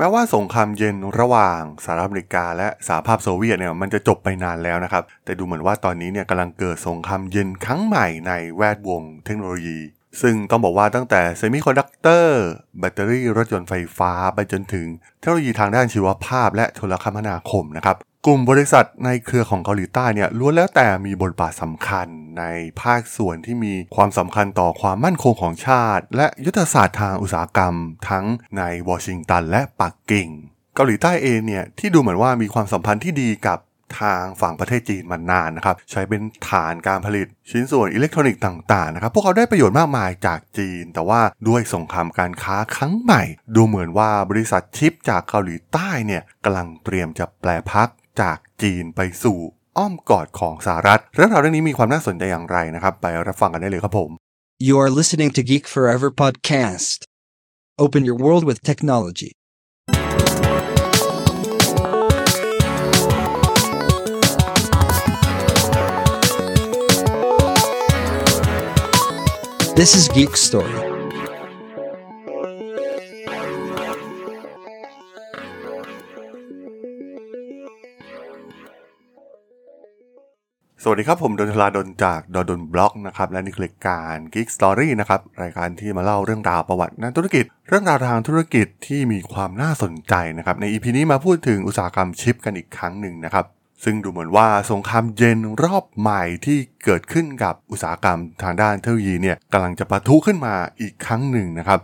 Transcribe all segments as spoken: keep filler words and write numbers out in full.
แม้ว่าสงครามเย็นระหว่างสหรัฐอเมริกาและสหภาพโซเวียตเนี่ยมันจะจบไปนานแล้วนะครับแต่ดูเหมือนว่าตอนนี้เนี่ยกำลังเกิดสงครามเย็นครั้งใหม่ในแวดวงเทคโนโลยีซึ่งต้องบอกว่าตั้งแต่เซมิคอนดักเตอร์แบตเตอรี่รถยนต์ไฟฟ้าไปจนถึงเทคโนโลยีทางด้านชีวภาพและโทรคมนาคมนะครับกลุ่มบริษัทในเครือของเกาหลีใต้เนี่ยล้วนแล้วแต่มีบทบาทสำคัญในภาคส่วนที่มีความสำคัญต่อความมั่นคงของชาติและยุทธศาสตร์ทางอุตสาหกรรมทั้งในวอชิงตันและปักกิ่งเกาหลีใต้เองเนี่ยที่ดูเหมือนว่ามีความสัมพันธ์ที่ดีกับทางฝั่งประเทศจีนมานานนะครับใช้เป็นฐานการผลิตชิ้นส่วนอิเล็กทรอนิกส์ต่างๆนะครับพวกเขาได้ประโยชน์มากมายจากจีนแต่ว่าด้วยสงครามการค้าครั้งใหม่ดูเหมือนว่าบริษัทชิปจากเกาหลีใต้เนี่ยกำลังเตรียมจะแปรพักจากจีนไปสู่อ้อมกอดของสหรัฐเรื่องราวเรื่องนี้มีความน่าสนใจอย่างไรนะครับไปรับฟังกันได้เลยครับผม You are listening to Geek Forever Podcast. Open your world with technology.This is Geek Story. สวัสดีครับผมดนทลาดนจากดนบล็อกนะครับและนี่คือรายการ Geek Story นะครับรายการที่มาเล่าเรื่องราวประวัติด้านธุรกิจเรื่องราวทางธุรกิจที่มีความน่าสนใจนะครับใน อี พี นี้มาพูดถึงอุตสาหกรรมชิปกันอีกครั้งหนึ่งนะครับซึ่งดูเหมือนว่าสงครามเย็นรอบใหม่ที่เกิดขึ้นกับอุตสาหกรรมทางด้านเทคโนโลยีเนี่ยกำลังจะปะทุขึ้นมาอีกครั้งหนึ่งนะครับ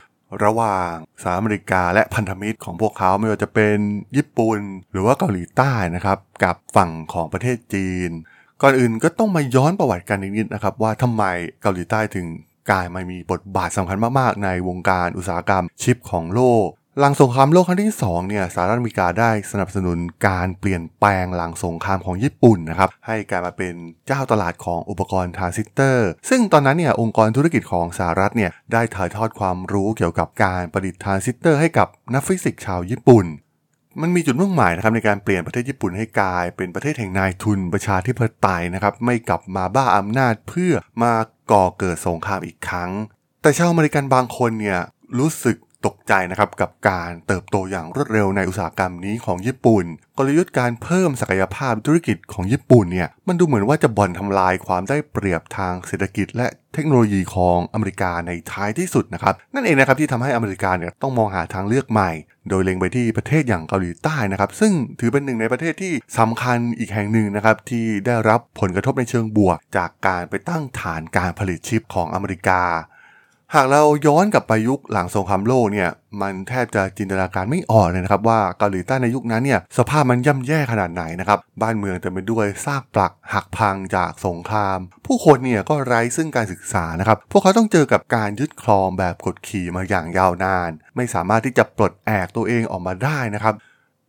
ระหว่างสหรัฐอเมริกาและพันธมิตรของพวกเขาไม่ว่าจะเป็นญี่ปุ่นหรือว่าเกาหลีใต้นะครับกับฝั่งของประเทศจีนก่อนอื่นก็ต้องมาย้อนประวัติกันนิดๆนะครับว่าทำไมเกาหลีใต้ถึงกลายมามีบทบาทสำคัญมากๆในวงการอุตสาหกรรมชิปของโลกหลังสงครามโลกครั้งที่สองเนี่ยสหรัฐอเมริกาได้สนับสนุนการเปลี่ยนแปลงหลังสงครามของญี่ปุ่นนะครับให้กลายมาเป็นเจ้าตลาดของอุปกรณ์ทรานซิสเตอร์ซึ่งตอนนั้นเนี่ยองค์กรธุรกิจของสหรัฐเนี่ยได้ถ่ายทอดความรู้เกี่ยวกับการประดิษฐ์ทรานซิสเตอร์ให้กับนักฟิสิกส์ชาวญี่ปุ่นมันมีจุดมุ่งหมายนะครับในการเปลี่ยนประเทศญี่ปุ่นให้กลายเป็นประเทศแห่งนายทุนประชาธิปไตยนะครับไม่กลับมาบ้าอำนาจเพื่อมาก่อเกิดสงครามอีกครั้งแต่ชาวอเมริกันบางคนเนี่ยรู้สึกตกใจนะครับกับการเติบโตอย่างรวดเร็วในอุตสาหกรรมนี้ของญี่ปุ่นกลยุทธ์การเพิ่มศักยภาพธุรกิจของญี่ปุ่นเนี่ยมันดูเหมือนว่าจะบ่อนทำลายความได้เปรียบทางเศรษฐกิจและเทคโนโลยีของอเมริกาในท้ายที่สุดนะครับนั่นเองนะครับที่ทำให้อเมริกาเนี่ยต้องมองหาทางเลือกใหม่โดยเล็งไปที่ประเทศอย่างเกาหลีใต้นะครับซึ่งถือเป็นหนึ่งในประเทศที่สำคัญอีกแห่งหนึ่งนะครับที่ได้รับผลกระทบในเชิงบวกจากการไปตั้งฐานการผลิตชิปของอเมริกาหากเราย้อนกลับไปยุคหลังสงครามโลกเนี่ยมันแทบจะจินตนาการไม่ออกเลยนะครับว่าเกาหลีใต้ในยุคนั้นเนี่ยสภาพมันย่ำแย่ขนาดไหนนะครับบ้านเมืองเต็มไปด้วยซากปรักหักพังจากสงครามผู้คนเนี่ยก็ไร้ซึ่งการศึกษานะครับพวกเขาต้องเจอกับการยึดครองแบบกดขี่มาอย่างยาวนานไม่สามารถที่จะปลดแอกตัวเองออกมาได้นะครับ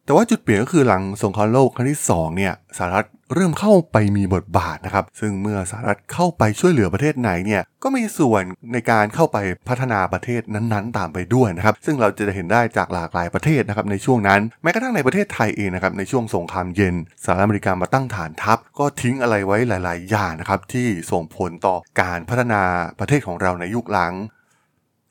แต่ว่าจุดเปลี่ยนก็คือหลังสงครามโลกครั้งที่สองเนี่ยสหรัฐเริ่มเข้าไปมีบทบาทนะครับซึ่งเมื่อสหรัฐเข้าไปช่วยเหลือประเทศไหนเนี่ยก็มีส่วนในการเข้าไปพัฒนาประเทศนั้นๆตามไปด้วยนะครับซึ่งเราจะเห็นได้จากหลากหลายประเทศนะครับในช่วงนั้นแม้กระทั่งในประเทศไทยเองนะครับในช่วงสงครามเย็นสหรัฐอเมริกามาตั้งฐานทัพก็ทิ้งอะไรไว้หลายๆอย่างนะครับที่ส่งผลต่อการพัฒนาประเทศของเราในยุคหลัง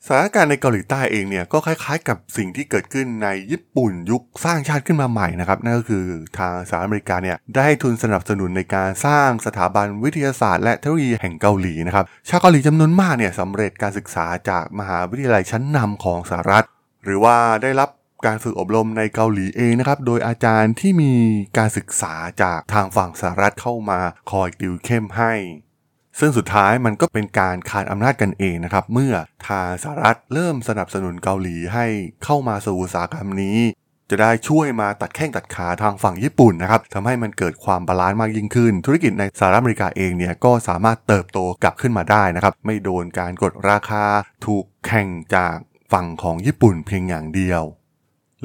สถานการณ์ในเกาหลีใต้เองเนี่ยก็คล้ายๆกับสิ่งที่เกิดขึ้นในญี่ปุ่นยุคสร้างชาติขึ้นมาใหม่นะครับนั่นก็คือทางสหรัฐอเมริกาเนี่ยได้ทุนสนับสนุนในการสร้างสถาบันวิทยาศาสตร์และเทคโนโลยีแห่งเกาหลีนะครับชาวเกาหลีจำนวนมากเนี่ยสำเร็จการศึกษาจากมหาวิทยาลัยชั้นนำของสหรัฐหรือว่าได้รับการฝึกอบรมในเกาหลีเองนะครับโดยอาจารย์ที่มีการศึกษาจากทางฝั่งสหรัฐเข้ามาคอยติวเข้มให้ซึ่งสุดท้ายมันก็เป็นการขานอำนาจกันเองนะครับเมื่อทางสหรัฐเริ่มสนับสนุนเกาหลีให้เข้ามาสู่อุตสาหกรรมนี้จะได้ช่วยมาตัดแข้งตัดขาทางฝั่งญี่ปุ่นนะครับทำให้มันเกิดความบาลานซ์มากยิ่งขึ้นธุรกิจในสหรัฐอเมริกาเองเนี่ยก็สามารถเติบโตกลับขึ้นมาได้นะครับไม่โดนการกดราคาถูกแข่งจากฝั่งของญี่ปุ่นเพียงอย่างเดียว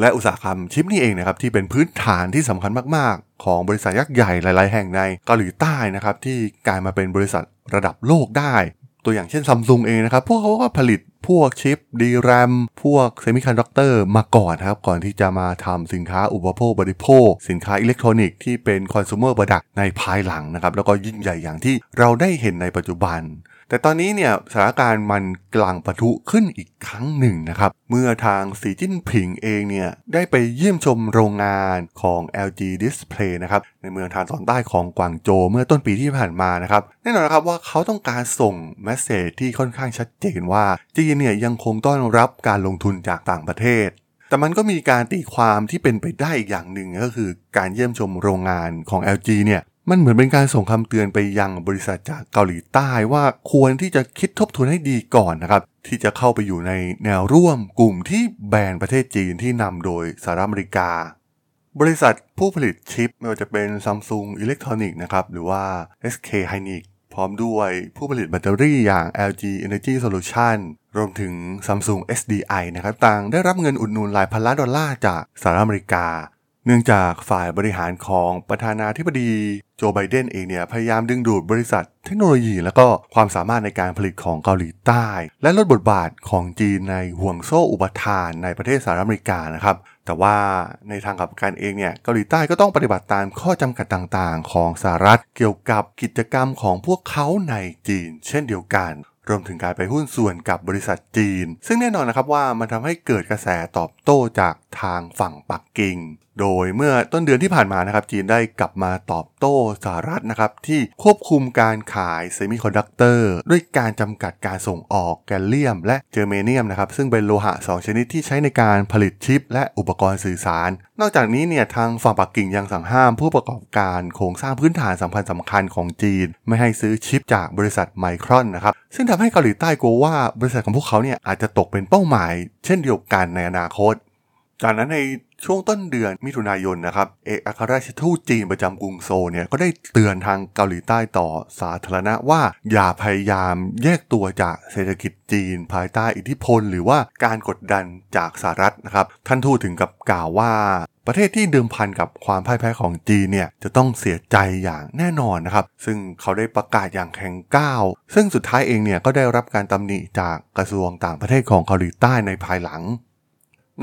และอุตสาหกรรมชิปนี่เองนะครับที่เป็นพื้นฐานที่สำคัญมากๆของบริษัทยักษ์ใหญ่หลายๆแห่งในเกาหลีใต้นะครับที่กลายมาเป็นบริษัทระดับโลกได้ตัวอย่างเช่น Samsung เองนะครับพวกเขาก็ผลิตพวกชิป ดี แรม พวกเซมิคอนดักเตอร์มาก่อนครับก่อนที่จะมาทำสินค้าอุปโภคบริโภคสินค้าอิเล็กทรอนิกส์ที่เป็นคอนซูเมอร์โปรดักต์ในภายหลังนะครับแล้วก็ยิ่งใหญ่อย่างที่เราได้เห็นในปัจจุบัน แต่ตอนนี้เนี่ยสถานการณ์มันกำลังปะทุขึ้นอีกครั้งหนึ่งนะครับเมื่อทางสีจิ้นผิงเองเนี่ยได้ไปเยี่ยมชมโรงงานของ แอล จี Display นะครับในเมืองทางตอนใต้ของกวางโจวเมื่อต้นปีที่ผ่านมานะครับแน่นอนนะครับว่าเขาต้องการส่งเมสเสจที่ค่อนข้างชัดเจนว่าจีนเนี่ยยังคงต้อนรับการลงทุนจากต่างประเทศแต่มันก็มีการตีความที่เป็นไปได้อีกอย่างหนึ่งก็คือการเยี่ยมชมโรงงานของ แอล จี เนี่ยมันเหมือนเป็นการส่งคำเตือนไปยังบริษัทจากเกาหลีใต้ว่าควรที่จะคิดทบทวนให้ดีก่อนนะครับที่จะเข้าไปอยู่ในแนวร่วมกลุ่มที่แบนประเทศจีนที่นำโดยสหรัฐอเมริกาบริษัทผู้ผลิตชิปไม่ว่าจะเป็น Samsung Electronics นะครับหรือว่า เอส เค Hynix พร้อมด้วยผู้ผลิตแบตเตอรี่อย่าง แอล จี Energy Solution รวมถึง Samsung เอส ดี ไอ นะครับต่างได้รับเงินอุดหนุนหลายพันล้านดอลลาร์จากสหรัฐอเมริกาเนื่องจากฝ่ายบริหารของประธานาธิบดีโจไบเดนเองเนี่ยพยายามดึงดูดบริษัทเทคโนโลยีและก็ความสามารถในการผลิตของเกาหลีใต้และลดบทบาทของจีนในห่วงโซ่อุปทานในประเทศสหรัฐอเมริกานะครับแต่ว่าในทางกลับกันเองเนี่ยเกาหลีใต้ก็ต้องปฏิบัติตามข้อจำกัดต่างๆของสหรัฐเกี่ยวกับกิจกรรมของพวกเขาในจีนเช่นเดียวกันรวมถึงการไปหุ้นส่วนกับบริษัทจีนซึ่งแน่นอนนะครับว่ามันทำให้เกิดกระแสตอบโต้จากทางฝั่งปักกิ่งโดยเมื่อต้นเดือนที่ผ่านมานะครับจีนได้กลับมาตอบโต้สหรัฐนะครับที่ควบคุมการขายเซมิคอนดักเตอร์ด้วยการจำกัดการส่งออกแกลเลียมและเจอร์เมเนียมนะครับซึ่งเป็นโลหะสองชนิดที่ใช้ในการผลิตชิปและอุปกรณ์สื่อสารนอกจากนี้เนี่ยทางฝั่งปักกิ่งยังสั่งห้ามผู้ประกอบการโครงสร้างพื้นฐานสำคัญสำคัญของจีนไม่ให้ซื้อชิปจากบริษัทไมครอนนะครับซึ่งทำให้เกาหลีใต้กลัวว่าบริษัทของพวกเขาเนี่ยอาจจะตกเป็นเป้าหมายเช่นเดียวกันในอนาคตจากนั้นในช่วงต้นเดือนมิถุนายนนะครับเอกอัครราชทูตจีนประจำกรุงโซลเนี่ยก็ได้เตือนทางเกาหลีใต้ต่อสาธารณะว่าอย่าพยายามแยกตัวจากเศรษฐกิจจีนภายใต้อิทธิพลหรือว่าการกดดันจากสหรัฐนะครับท่านทูตถึงกับกล่าวว่าประเทศที่เดิมพันกับความพ่ายแพ้ของจีนเนี่ยจะต้องเสียใจอย่างแน่นอนนะครับซึ่งเขาได้ประกาศอย่างแข็งก้าวซึ่งสุดท้ายเองเนี่ยก็ได้รับการตำหนิจากกระทรวงต่างประเทศของเกาหลีใต้ในภายหลัง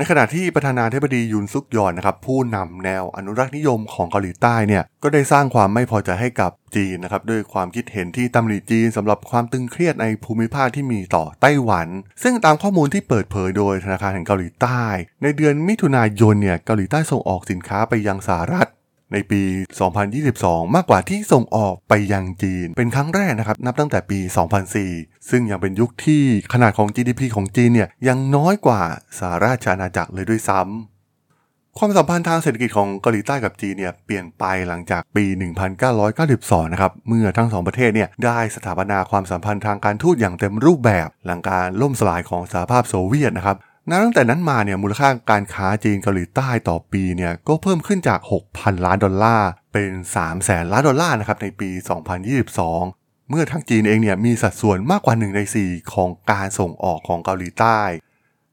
ในขณะที่ประธานาธิบดียุนซุกยอนนะครับผู้นำแนวอนุรักษ์นิยมของเกาหลีใต้เนี่ยก็ได้สร้างความไม่พอใจให้กับจีนนะครับด้วยความคิดเห็นที่ตำหนิจีนสำหรับความตึงเครียดในภูมิภาคที่มีต่อไต้หวันซึ่งตามข้อมูลที่เปิดเผยโดยธนาคารแห่งเกาหลีใต้ในเดือนมิถุนายนเนี่ยเกาหลีใต้ส่งออกสินค้าไปยังสหรัฐในปีสองพันยี่สิบสองมากกว่าที่ส่งออกไปยังจีนเป็นครั้งแรกนะครับนับตั้งแต่ปีสองพันสี่ซึ่งยังเป็นยุคที่ขนาดของ จี ดี พี ของจีนเนี่ยยังน้อยกว่าสหราชอาณาจักรเลยด้วยซ้ำความสัมพันธ์ทางเศรษฐกิจของเกาหลีใต้กับจีนเนี่ยเปลี่ยนไปหลังจากปีหนึ่งพันเก้าร้อยเก้าสิบสองนะครับเมื่อทั้งสองประเทศเนี่ยได้สถาปนาความสัมพันธ์ทางการทูตอย่างเต็มรูปแบบหลังการล่มสลายของสหภาพโซเวียตนะครับนับตั้งแต่นั้นมาเนี่ยมูลค่าการค้าจีนเกาหลีใต้ต่อปีเนี่ยก็เพิ่มขึ้นจาก หกพัน ล้านดอลลาร์เป็น สามแสน ล้านดอลลาร์นะครับในปีสองพันยี่สิบสองเมื่อทางจีนเองเนี่ยมีสัดส่วนมากกว่าหนึ่งในสี่ของการส่งออกของเกาหลีใต้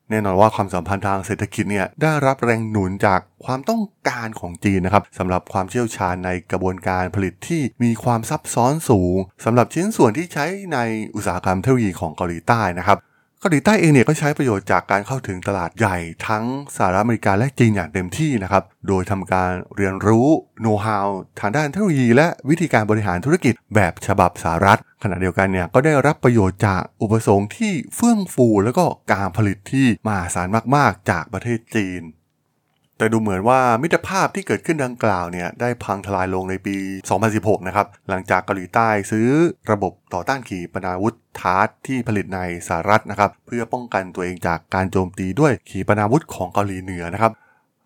แน่นอนว่าความสัมพันธ์ทางเศรษฐกิจเนี่ยได้รับแรงหนุนจากความต้องการของจีนนะครับสำหรับความเชี่ยวชาญในกระบวนการผลิตที่มีความซับซ้อนสูงสำหรับชิ้นส่วนที่ใช้ในอุตสาหกรรมเทคโนโลยีของเกาหลีใต้นะครับเกาหลีใต้เองเนี่ยก็ใช้ประโยชน์จากการเข้าถึงตลาดใหญ่ทั้งสหรัฐอเมริกาและจีนอย่างเต็มที่นะครับโดยทำการเรียนรู้โน้ตฮาวทางด้านเทคโนโลยีและวิธีการบริหารธุรกิจแบบฉบับสหรัฐขณะเดียวกันเนี่ยก็ได้รับประโยชน์จากอุปสงค์ที่เฟื่องฟูและก็การผลิตที่มหาศาลมากๆจากประเทศจีนแต่ดูเหมือนว่ามิตรภาพที่เกิดขึ้นดังกล่าวเนี่ยได้พังทลายลงในปีสองพันสิบหกนะครับหลังจากเกาหลีใต้ซื้อระบบต่อต้านขีปนาวุธทาร์สที่ผลิตในสหรัฐนะครับเพื่อป้องกันตัวเองจากการโจมตีด้วยขีปนาวุธของเกาหลีเหนือนะครับ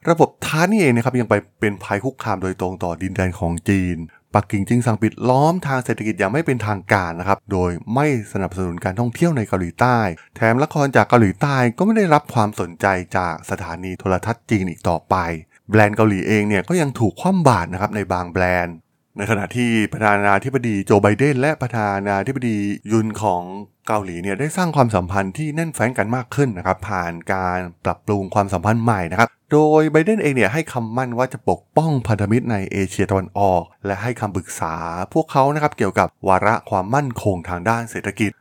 ระบบทาร์สนี่เองนะครับยังไปเป็นภัยคุกคามโดยตรงต่อดินแดนของจีนปักกิ่งจึงสั่งปิดล้อมทางเศรษฐกิจอย่างไม่เป็นทางการนะครับโดยไม่สนับสนุนการท่องเที่ยวในเกาหลีใต้แถมละครจากเกาหลีใต้ก็ไม่ได้รับความสนใจจากสถานีโทรทัศน์จีนอีกต่อไปแบรนด์เกาหลีเองเนี่ยก็ยังถูกคว่ำบาตรนะครับในบางแบรนด์ในขณะที่ประธานาธิบดีโจไบเดนและประธานาธิบดียุนของเกาหลีเนี่ยได้สร้างความสัมพันธ์ที่แน่นแฟ้นกันมากขึ้นนะครับผ่านการปรับปรุงความสัมพันธ์ใหม่นะครับโดยไบเดนเองเนี่ยให้คำมั่นว่าจะปกป้องพันธมิตรในเอเชียตะวันออกและให้คำปรึกษาพวกเขานะครับเกี่ยวกับวาระความมั่นคงทางด้านเศรษฐกิจ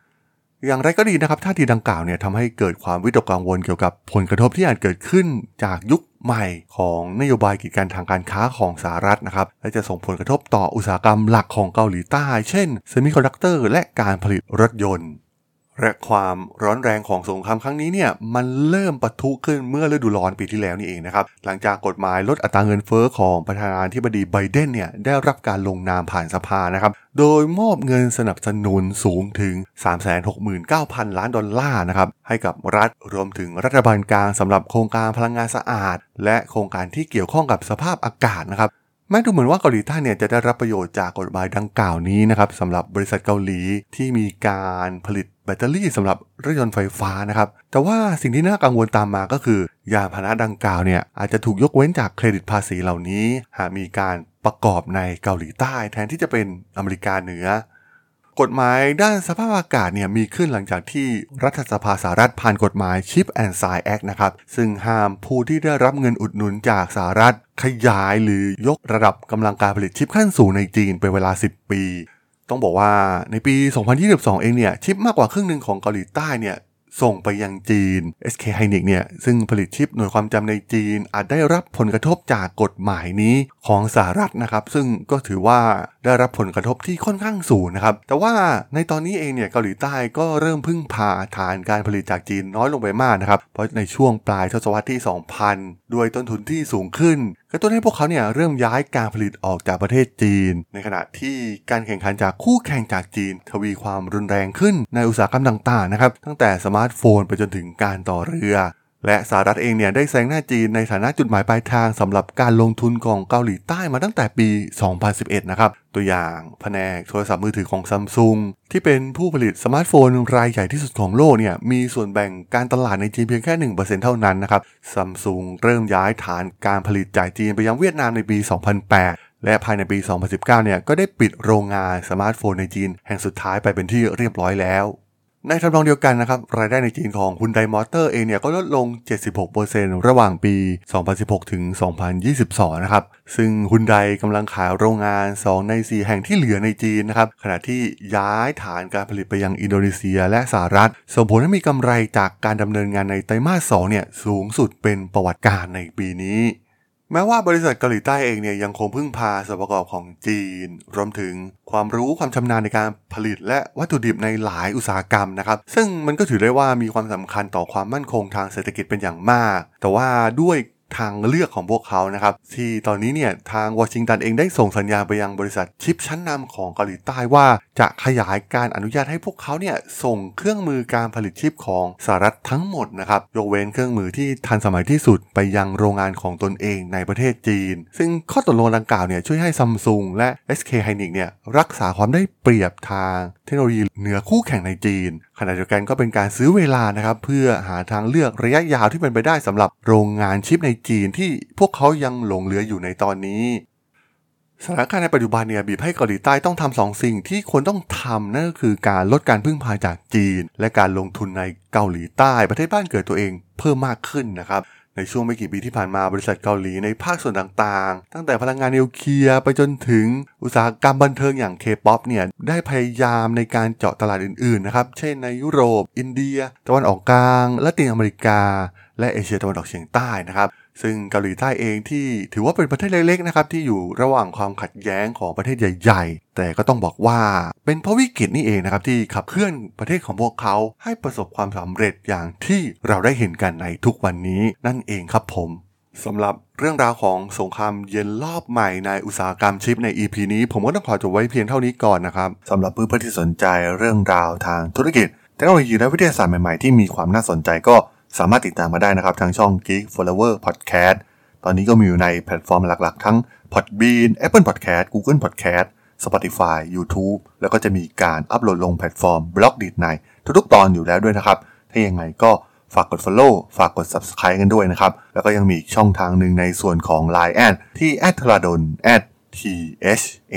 อย่างไรก็ดีนะครับท่าทีดังกล่าวเนี่ยทำให้เกิดความวิตกกังวลเกี่ยวกับผลกระทบที่อาจเกิดขึ้นจากยุคใหม่ของนโยบายกิจการทางการค้าของสหรัฐนะครับและจะส่งผลกระทบต่ออุตสาหกรรมหลักของเกาหลีใต้เช่นเซมิคอนดักเตอร์และการผลิตรถยนต์และความร้อนแรงของสงครามครั้งนี้เนี่ยมันเริ่มปะทุขึ้นเมื่อฤดูร้อนปีที่แล้วนี่เองนะครับหลังจากกฎหมายลดอัตราเงินเฟ้อของประธานาธิบดีไบเดนเนี่ยได้รับการลงนามผ่านสภานะครับโดยมอบเงินสนับสนุนสูงถึง สามแสนหกหมื่นเก้าพันล้านดอลลาร์นะครับให้กับรัฐรวมถึงรัฐบาลกลางสำหรับโครงการพลังงานสะอาดและโครงการที่เกี่ยวข้องกับสภาพอากาศนะครับแม้ดูเหมือนว่าเกาหลีใต้เนี่ยจะได้รับประโยชน์จากกฎหมายดังกล่าวนี้นะครับสำหรับบริษัทเกาหลีที่มีการผลิตแบตเตอรี่สำหรับรถยนต์ไฟฟ้านะครับแต่ว่าสิ่งที่น่ากังวลตามมาก็คือยานพาหนะดังกล่าวเนี่ยอาจจะถูกยกเว้นจากเครดิตภาษีเหล่านี้หากมีการประกอบในเกาหลีใต้แทนที่จะเป็นอเมริกาเหนือกฎหมายด้านสภาพอากาศเนี่ยมีขึ้นหลังจากที่รัฐสภาสหรัฐผ่านกฎหมาย ชิปส์ and Science Act นะครับซึ่งห้ามผู้ที่ได้รับเงินอุดหนุนจากสหรัฐขยายหรือยกระดับกำลังการผลิตชิปขั้นสูงในจีนเป็นเวลาสิบปีต้องบอกว่าในปีสองพันยี่สิบสองเองเนี่ยชิปมากกว่าครึ่งหนึ่งของเกาหลีใต้เนี่ยส่งไปยังจีน เอส เค Hynix เนี่ยซึ่งผลิตชิปหน่วยความจำในจีนอาจได้รับผลกระทบจากกฎหมายนี้ของสหรัฐนะครับซึ่งก็ถือว่าได้รับผลกระทบที่ค่อนข้างสูงนะครับแต่ว่าในตอนนี้เองเนี่ยเกาหลีใต้ก็เริ่มพึ่งพาฐานการผลิตจากจีนน้อยลงไปมากนะครับเพราะในช่วงปลายทศวรรษที่ สองพัน ด้วยต้นทุนที่สูงขึ้นกระตุ้นให้พวกเขาเนี่ยเริ่มย้ายการผลิตออกจากประเทศจีนในขณะที่การแข่งขันจากคู่แข่งจากจีนทวีความรุนแรงขึ้นในอุตสาหกรรมต่างๆนะครับตั้งแต่สมาร์ทโฟนไปจนถึงการต่อเรือและสหรัฐเองเนี่ยได้แซงหน้าจีนในฐานะจุดหมายปลายทางสำหรับการลงทุนของเกาหลีใต้มาตั้งแต่ปีสองพันสิบเอ็ดนะครับตัวอย่างแผนกโทรศัพท์มือถือของ Samsung ที่เป็นผู้ผลิตสมาร์ทโฟนรายใหญ่ที่สุดของโลกเนี่ยมีส่วนแบ่งการตลาดในจีนเพียงแค่ หนึ่งเปอร์เซ็นต์ เท่านั้นนะครับ Samsung เริ่มย้ายฐานการผลิตจากจีนไปยังเวียดนามในปีสองพันแปดและภายในปีสองพันสิบเก้าเนี่ยก็ได้ปิดโรงงานสมาร์ทโฟนในจีนแห่งสุดท้ายไปเป็นที่เรียบร้อยแล้วในทำนองเดียวกันนะครับรายได้ในจีนของฮุนไดมอเตอร์เองเนี่ยก็ลดลง เจ็ดสิบหกเปอร์เซ็นต์ ระหว่างปีสองพันสิบหกถึงสองพันยี่สิบสองนะครับซึ่งฮุนไดกำลังขายโรงงานสองในสี่แห่งที่เหลือในจีนนะครับขณะที่ย้ายฐานการผลิตไปยังอินโดนีเซียและสหรัฐส่งผลให้มีกำไรจากการดำเนินงานในไตรมาสสองเนี่ยสูงสุดเป็นประวัติการณ์ในปีนี้แม้ว่าบริษัทเกาหลีใต้เองเนี่ยยังคงพึ่งพาส่วนประกอบของจีนรวมถึงความรู้ความชำนาญในการผลิตและวัตถุดิบในหลายอุตสาหกรรมนะครับซึ่งมันก็ถือได้ว่ามีความสำคัญต่อความมั่นคงทางเศรษฐกิจเป็นอย่างมากแต่ว่าด้วยทางเลือกของพวกเขานะครับที่ตอนนี้เนี่ยทางวอชิงตันเองได้ส่งสัญญาณไปยังบริษัทชิปชั้นนำของเกาหลีใต้ว่าจะขยายการอนุญาตให้พวกเขาเนี่ยส่งเครื่องมือการผลิตชิปของสหรัฐทั้งหมดนะครับยกเว้นเครื่องมือที่ทันสมัยที่สุดไปยังโรงงานของตนเองในประเทศจีนซึ่งข้อตกลงดังกล่าวเนี่ยช่วยให้ Samsung และ เอส เค Hynix เนี่ยรักษาความได้เปรียบทางเทคโนโลยีเหนือคู่แข่งในจีนขณะเดียวกันก็เป็นการซื้อเวลานะครับเพื่อหาทางเลือกระยะยาวที่เป็นไปได้สำหรับโรงงานชิปในจีนที่พวกเขายังหลงเหลืออยู่ในตอนนี้สถานการณ์ในปัจจุบันเนี่ยบีบให้เกาหลีใต้ต้องทำสองสิ่งที่ควรต้องทำนั่นก็คือการลดการพึ่งพาจากจีนและการลงทุนในเกาหลีใต้ประเทศบ้านเกิดตัวเองเพิ่มมากขึ้นนะครับในช่วงไม่กี่ปีที่ผ่านมาบริษัทเกาหลีในภาคส่วนต่างๆตั้งแต่พลังงานนิวเคลียร์ไปจนถึงอุตสาหกรรมบันเทิงอย่าง K-pop เนี่ยได้พยายามในการเจาะตลาดอื่นๆนะครับเช่นในยุโรปอินเดียตะวันออกกลางละตินอเมริกาและเอเชียตะวันออกเฉียงใต้นะครับซึ่งเกาหลีใต้เองที่ถือว่าเป็นประเทศเล็กๆนะครับที่อยู่ระหว่างความขัดแย้งของประเทศใหญ่ๆแต่ก็ต้องบอกว่าเป็นเพราะวิกฤตนี่เองนะครับที่ขับเคลื่อนประเทศของพวกเขาให้ประสบความสำเร็จอย่างที่เราได้เห็นกันในทุกวันนี้นั่นเองครับผมสำหรับเรื่องราวของสงครามเย็นรอบใหม่ในอุตสาหกรรมชิปใน อี พี นี้ผมก็ต้องขอจบไว้เพียงเท่านี้ก่อนนะครับสำหรับเพื่อนๆที่สนใจเรื่องราวทางธุรกิจเทคโนโลยีและวิทยาศาสตร์ใหม่ๆที่มีความน่าสนใจก็สามารถติดตามมาได้นะครับทางช่อง Geek Forever Podcast ตอนนี้ก็มีอยู่ในแพลตฟอร์มหลักๆทั้ง Podbean, Apple Podcast, Google Podcast, Spotify, YouTube แล้วก็จะมีการอัปโหลดลงแพลตฟอร์ม Blogdit ในทุกๆตอนอยู่แล้วด้วยนะครับถ้ายังไงก็ฝากกด follow ฝากกด subscribe กันด้วยนะครับแล้วก็ยังมีอีกช่องทางหนึ่งในส่วนของ ไลน์ แอด ที่ แอท ธราดล แอท ที เอช เอ